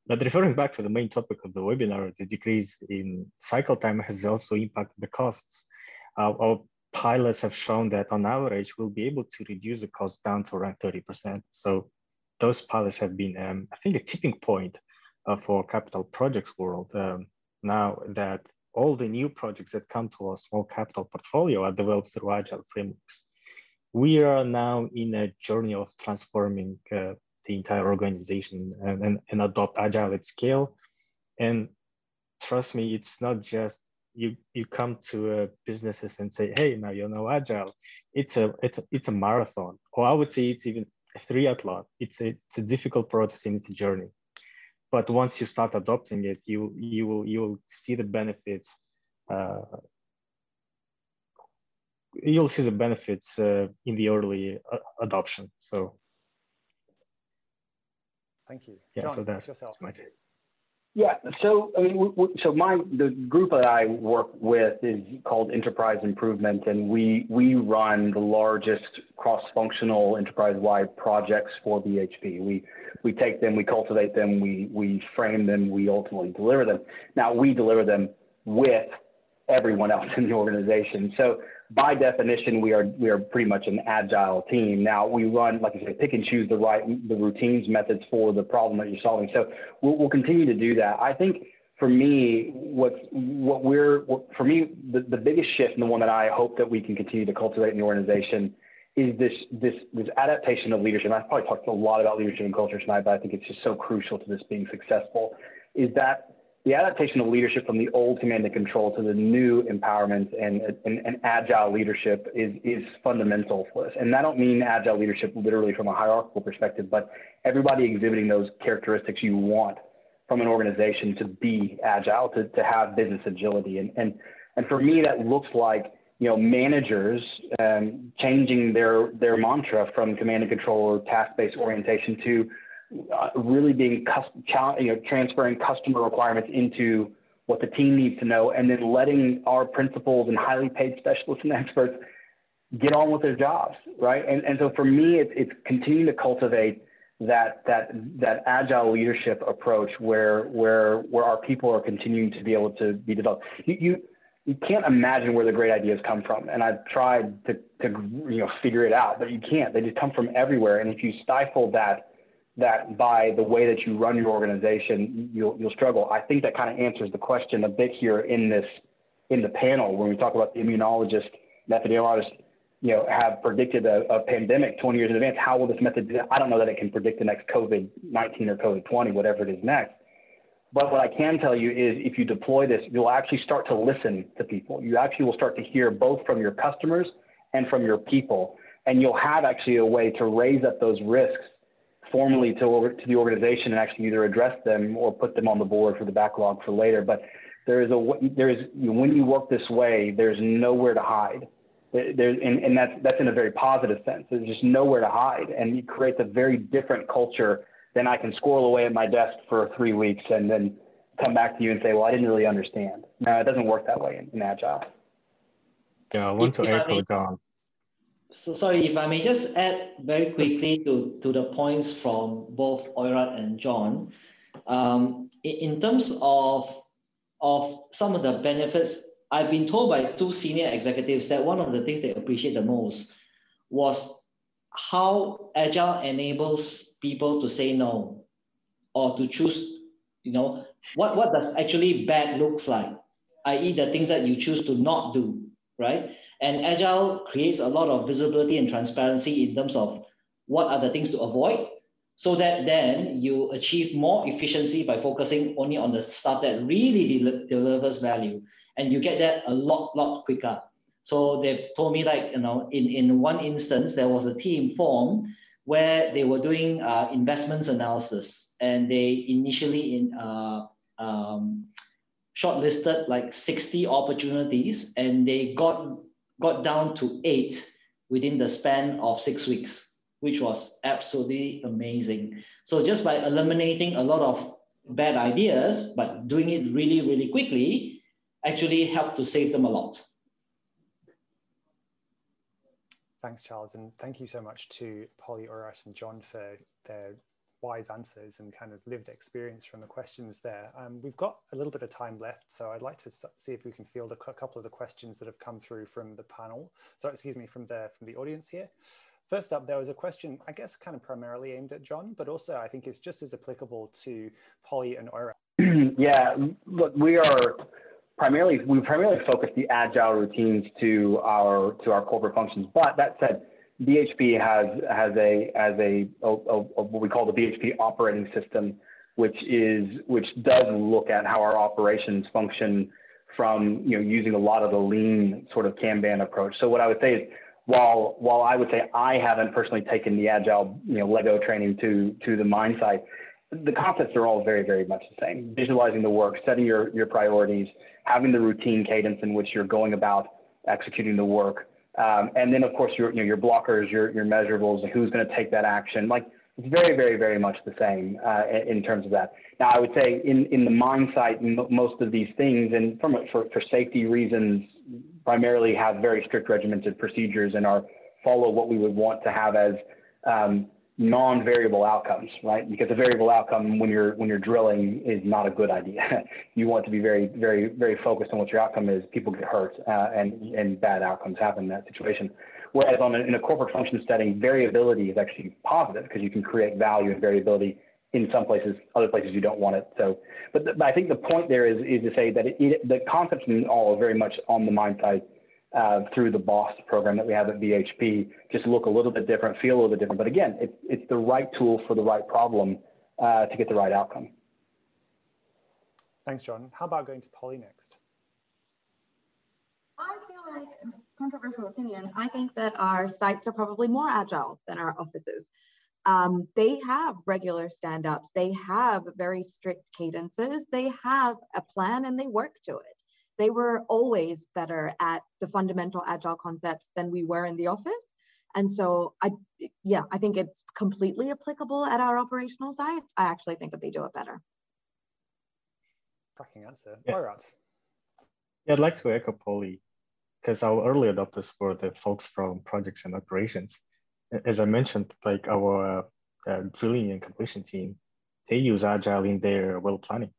but referring back to the main topic of the webinar, the decrease in cycle time has also impacted the costs. Our pilots have shown that on average, we'll be able to reduce the cost down to around 30%. So those pilots have been, I think, a tipping point for capital projects world. Now that all the new projects that come to our small capital portfolio are developed through agile frameworks. We are now in a journey of transforming the entire organization and adopt agile at scale. And trust me, it's not just you come to businesses and say, hey, now you're now agile. It's a marathon, or I would say it's even a triathlon. It's a difficult process and it's a journey. But once you start adopting it, you will see the benefits. You'll see the benefits in the early adoption. So, thank you. Yeah, John, so that's my take. Yeah, so I mean, the group that I work with is called Enterprise Improvement, and we run the largest cross-functional enterprise-wide projects for BHP. We take them, we cultivate them, we frame them, we ultimately deliver them. Now we deliver them with everyone else in the organization. So by definition, we are pretty much an agile team. Now we run, like I said, pick and choose the routines, methods for the problem that you're solving. So we'll continue to do that. I think for me, the biggest shift and the one that I hope that we can continue to cultivate in the organization is this adaptation of leadership. And I've probably talked a lot about leadership and culture tonight, but I think it's just so crucial to this being successful. Is that the adaptation of leadership from the old command and control to the new empowerment and agile leadership is fundamental for us. And I don't mean agile leadership literally from a hierarchical perspective, but everybody exhibiting those characteristics you want from an organization to be agile, to have business agility. And for me, that looks like, you know, managers changing their mantra from command and control or task-based orientation to really being transferring customer requirements into what the team needs to know, and then letting our principals and highly paid specialists and experts get on with their jobs, right? And so for me, it's continuing to cultivate that agile leadership approach where our people are continuing to be able to be developed. You can't imagine where the great ideas come from, and I've tried to figure it out, but you can't. They just come from everywhere, and if you stifle that by the way that you run your organization, you'll struggle. I think that kind of answers the question a bit here in the panel when we talk about the immunologist, epidemiologist, you know, have predicted a pandemic 20 years in advance. How will this method do that? I don't know that it can predict the next COVID-19 or COVID-20, whatever it is next. But what I can tell you is if you deploy this, you'll actually start to listen to people. You actually will start to hear both from your customers and from your people. And you'll have actually a way to raise up those risks formally to the organization and actually either address them or put them on the board for the backlog for later. But when you work this way, there's nowhere to hide. And that's in a very positive sense. There's just nowhere to hide. And you create a very different culture than I can squirrel away at my desk for 3 weeks and then come back to you and say, well, I didn't really understand. No, it doesn't work that way in Agile. Yeah, I want to echo Don. So sorry, if I may just add very quickly to the points from both Oirat and John, in terms of some of the benefits, I've been told by two senior executives that one of the things they appreciate the most was how Agile enables people to say no or to choose, you know, what does actually bad looks like, i.e. the things that you choose to not do. Right? And Agile creates a lot of visibility and transparency in terms of what are the things to avoid, so that then you achieve more efficiency by focusing only on the stuff that really delivers value. And you get that a lot quicker. So they've told me, like, you know, in one instance, there was a team formed where they were doing investments analysis, and they initially shortlisted like 60 opportunities, and they got down to 8 within the span of 6 weeks, which was absolutely amazing. So just by eliminating a lot of bad ideas, but doing it really, really quickly, actually helped to save them a lot. Thanks, Charles. And thank you so much to Polly, Oirat and Jon for their wise answers and kind of lived experience from the questions there. We've got a little bit of time left, so I'd like to see if we can field a couple of the questions that have come through from the panel. So, excuse me, from the audience here. First up, there was a question, I guess, kind of primarily aimed at Jon, but also I think it's just as applicable to Polly and Oirat. Yeah, look, we primarily focus the agile routines to our corporate functions. But that said, BHP has a what we call the BHP operating system, which does look at how our operations function from using a lot of the lean sort of Kanban approach. So what I would say is, While I would say I haven't personally taken the agile Lego training to the mine site, the concepts are all very, very much the same. Visualizing the work, setting your priorities, having the routine cadence in which you're going about executing the work, and then of course your blockers, your measurables, who's going to take that action. Like, it's very, very, very much the same in terms of that. Now I would say in the mine site, most of these things, and for safety reasons, primarily have very strict regimented procedures and follow what we would want to have as non-variable outcomes, right? Because a variable outcome when you're drilling is not a good idea. You want to be very, very, very focused on what your outcome is. People get hurt, and bad outcomes happen in that situation. Whereas in a corporate function setting, variability is actually positive because you can create value in variability in some places, other places you don't want it. So, but I think the point there is to say that the concepts in all are very much on the mind side through the BOSS program that we have at BHP, just look a little bit different, feel a little bit different. But again, it's the right tool for the right problem to get the right outcome. Thanks, Jon. How about going to Polly next? I feel like, it's a controversial opinion, I think that our sites are probably more agile than our offices. They have regular stand-ups, they have very strict cadences, they have a plan and they work to it. They were always better at the fundamental agile concepts than we were in the office. And so, I think it's completely applicable at our operational sites. I actually think that they do it better. Cracking answer. Yeah. All right. Yeah, I'd like to echo Polly, because our early adopters were the folks from projects and operations. As I mentioned, like our drilling and completion team, they use Agile in their well planning.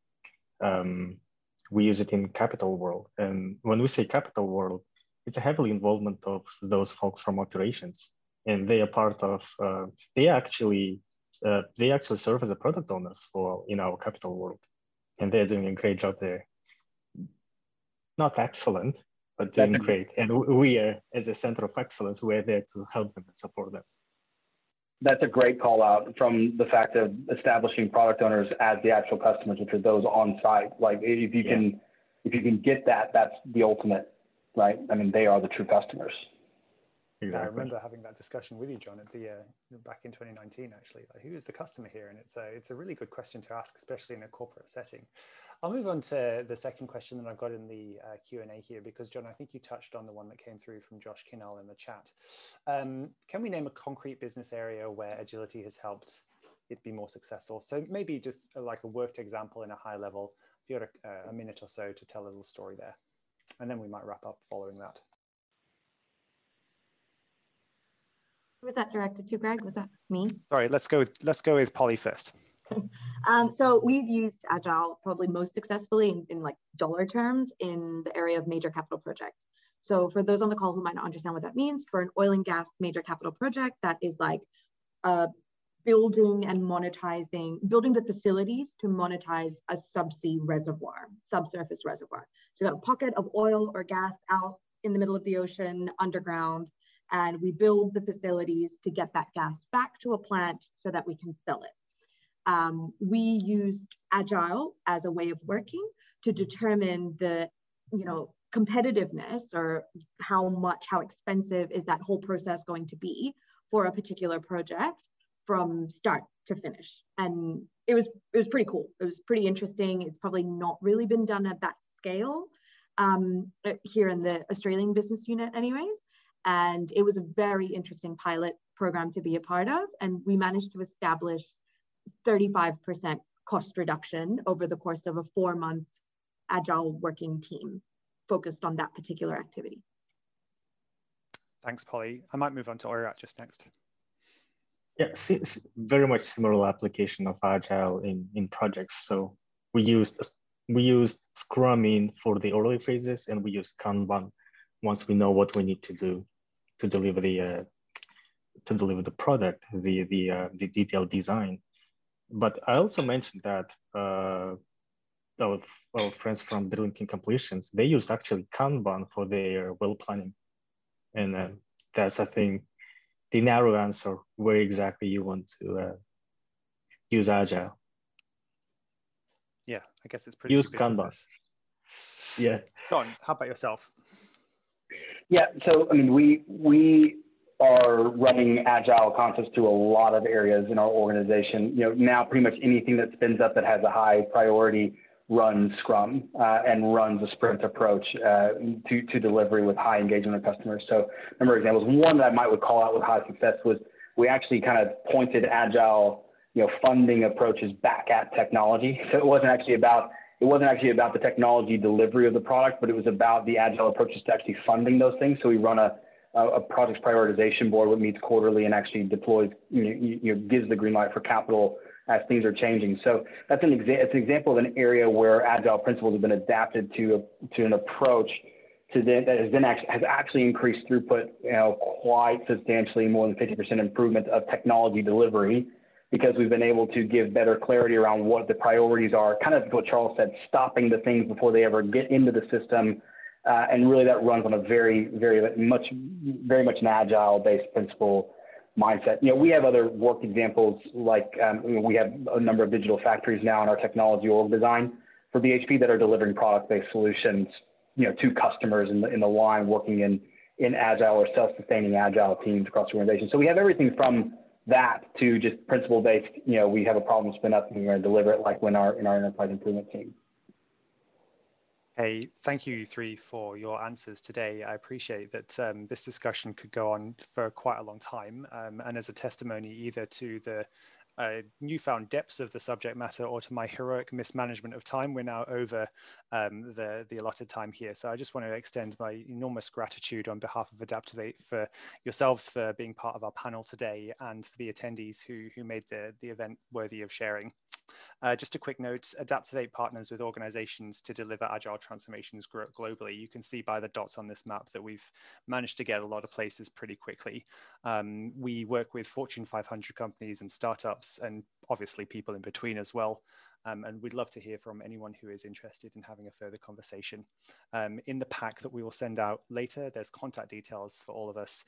We use it in Capital World. And when we say Capital World, it's a heavily involvement of those folks from operations. And they are part of, they actually serve as the product owners in our Capital World. And they're doing a great job there. Not excellent, but doing great. And we are, as a Center of Excellence, we're there to help them and support them. That's a great call out from the fact of establishing product owners as the actual customers, which are those on site. Like, if you can get that, that's the ultimate, right? I mean, they are the true customers. Exactly. I remember having that discussion with you, Jon, at the back in 2019, actually. Like, who is the customer here? And it's a really good question to ask, especially in a corporate setting. I'll move on to the second question that I've got in the Q&A here, because, Jon, I think you touched on the one that came through from Josh Kinnell in the chat. Can we name a concrete business area where agility has helped it be more successful? So maybe just like a worked example in a high level, if you had a minute or so to tell a little story there, and then we might wrap up following that. Who was that directed to, Greg? Was that me? Sorry, let's go with Polly first. So we've used Agile probably most successfully in like dollar terms in the area of major capital projects. So for those on the call who might not understand what that means, for an oil and gas major capital project, that is like building and monetizing, building the facilities to monetize a subsea reservoir, subsurface reservoir. So you got a pocket of oil or gas out in the middle of the ocean, underground, and we build the facilities to get that gas back to a plant so that we can sell it. We used Agile as a way of working to determine the, competitiveness, or how expensive is that whole process going to be for a particular project, from start to finish. And it was pretty cool. It was pretty interesting. It's probably not really been done at that scale here in the Australian business unit anyways. And it was a very interesting pilot program to be a part of. And we managed to establish 35% cost reduction over the course of a 4-month agile working team focused on that particular activity. Thanks, Polly. I might move on to Oirat just next. Yeah, very much similar application of agile in projects. So we used Scrum for the early phases, and we used Kanban once we know what we need to do to deliver the product, the detailed design. But I also mentioned that our friends from Drilling King Completions, they used actually Kanban for their well planning. And that's, I think, the narrow answer where exactly you want to use agile. Yeah, I guess it's pretty use Kanban. Yeah. Jon, how about yourself? Yeah, so I mean, we are running agile concepts to a lot of areas in our organization. You know, now pretty much anything that spins up that has a high priority runs Scrum and runs a sprint approach to delivery with high engagement of customers. So a number of examples. One that I would call out with high success was we actually kind of pointed agile, you know, funding approaches back at technology. So it wasn't actually about the technology delivery of the product, but it was about the agile approaches to actually funding those things. So we run a project prioritization board that meets quarterly and actually deploys, gives the green light for capital as things are changing. So that's an example of an area where agile principles have been adapted to an approach that has actually increased throughput, you know, quite substantially, more than 50% improvement of technology delivery, because we've been able to give better clarity around what the priorities are, kind of what Charles said, stopping the things before they ever get into the system. And really that runs on a very much an agile-based principle mindset. You know, we have other work examples, like we have a number of digital factories now in our technology org design for BHP that are delivering product-based solutions, you know, to customers in the line, working in agile or self-sustaining agile teams across the organization. So we have everything from that to just principle-based, you know, we have a problem spin up and we're going to deliver it, like in our enterprise improvement team. Hey, thank you three for your answers today. I appreciate that this discussion could go on for quite a long time, and as a testimony either to the newfound depths of the subject matter or to my heroic mismanagement of time, we're now over the allotted time here. So I just want to extend my enormous gratitude on behalf of Adaptovate for yourselves for being part of our panel today, and for the attendees who made the event worthy of sharing. Just a quick note, Adaptovate partners with organizations to deliver agile transformations globally. You can see by the dots on this map that we've managed to get a lot of places pretty quickly. We work with Fortune 500 companies and startups, and obviously people in between as well. And we'd love to hear from anyone who is interested in having a further conversation. In the pack that we will send out later, there's contact details for all of us,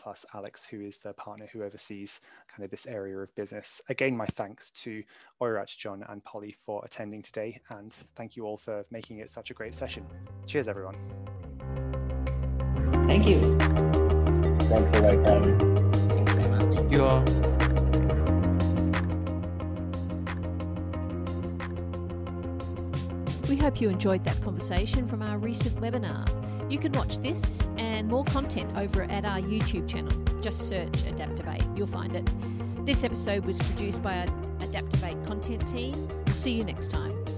plus Alex, who is the partner who oversees kind of this area of business. Again, my thanks to Oirat, Jon and Polly for attending today, and thank you all for making it such a great session. Cheers, everyone. Thank you. Thanks for having me. Thanks very much. Thank you all. We hope you enjoyed that conversation from our recent webinar. You can watch this and more content over at our YouTube channel. Just search Adaptovate, you'll find it. This episode was produced by our Adaptovate content team. We'll see you next time.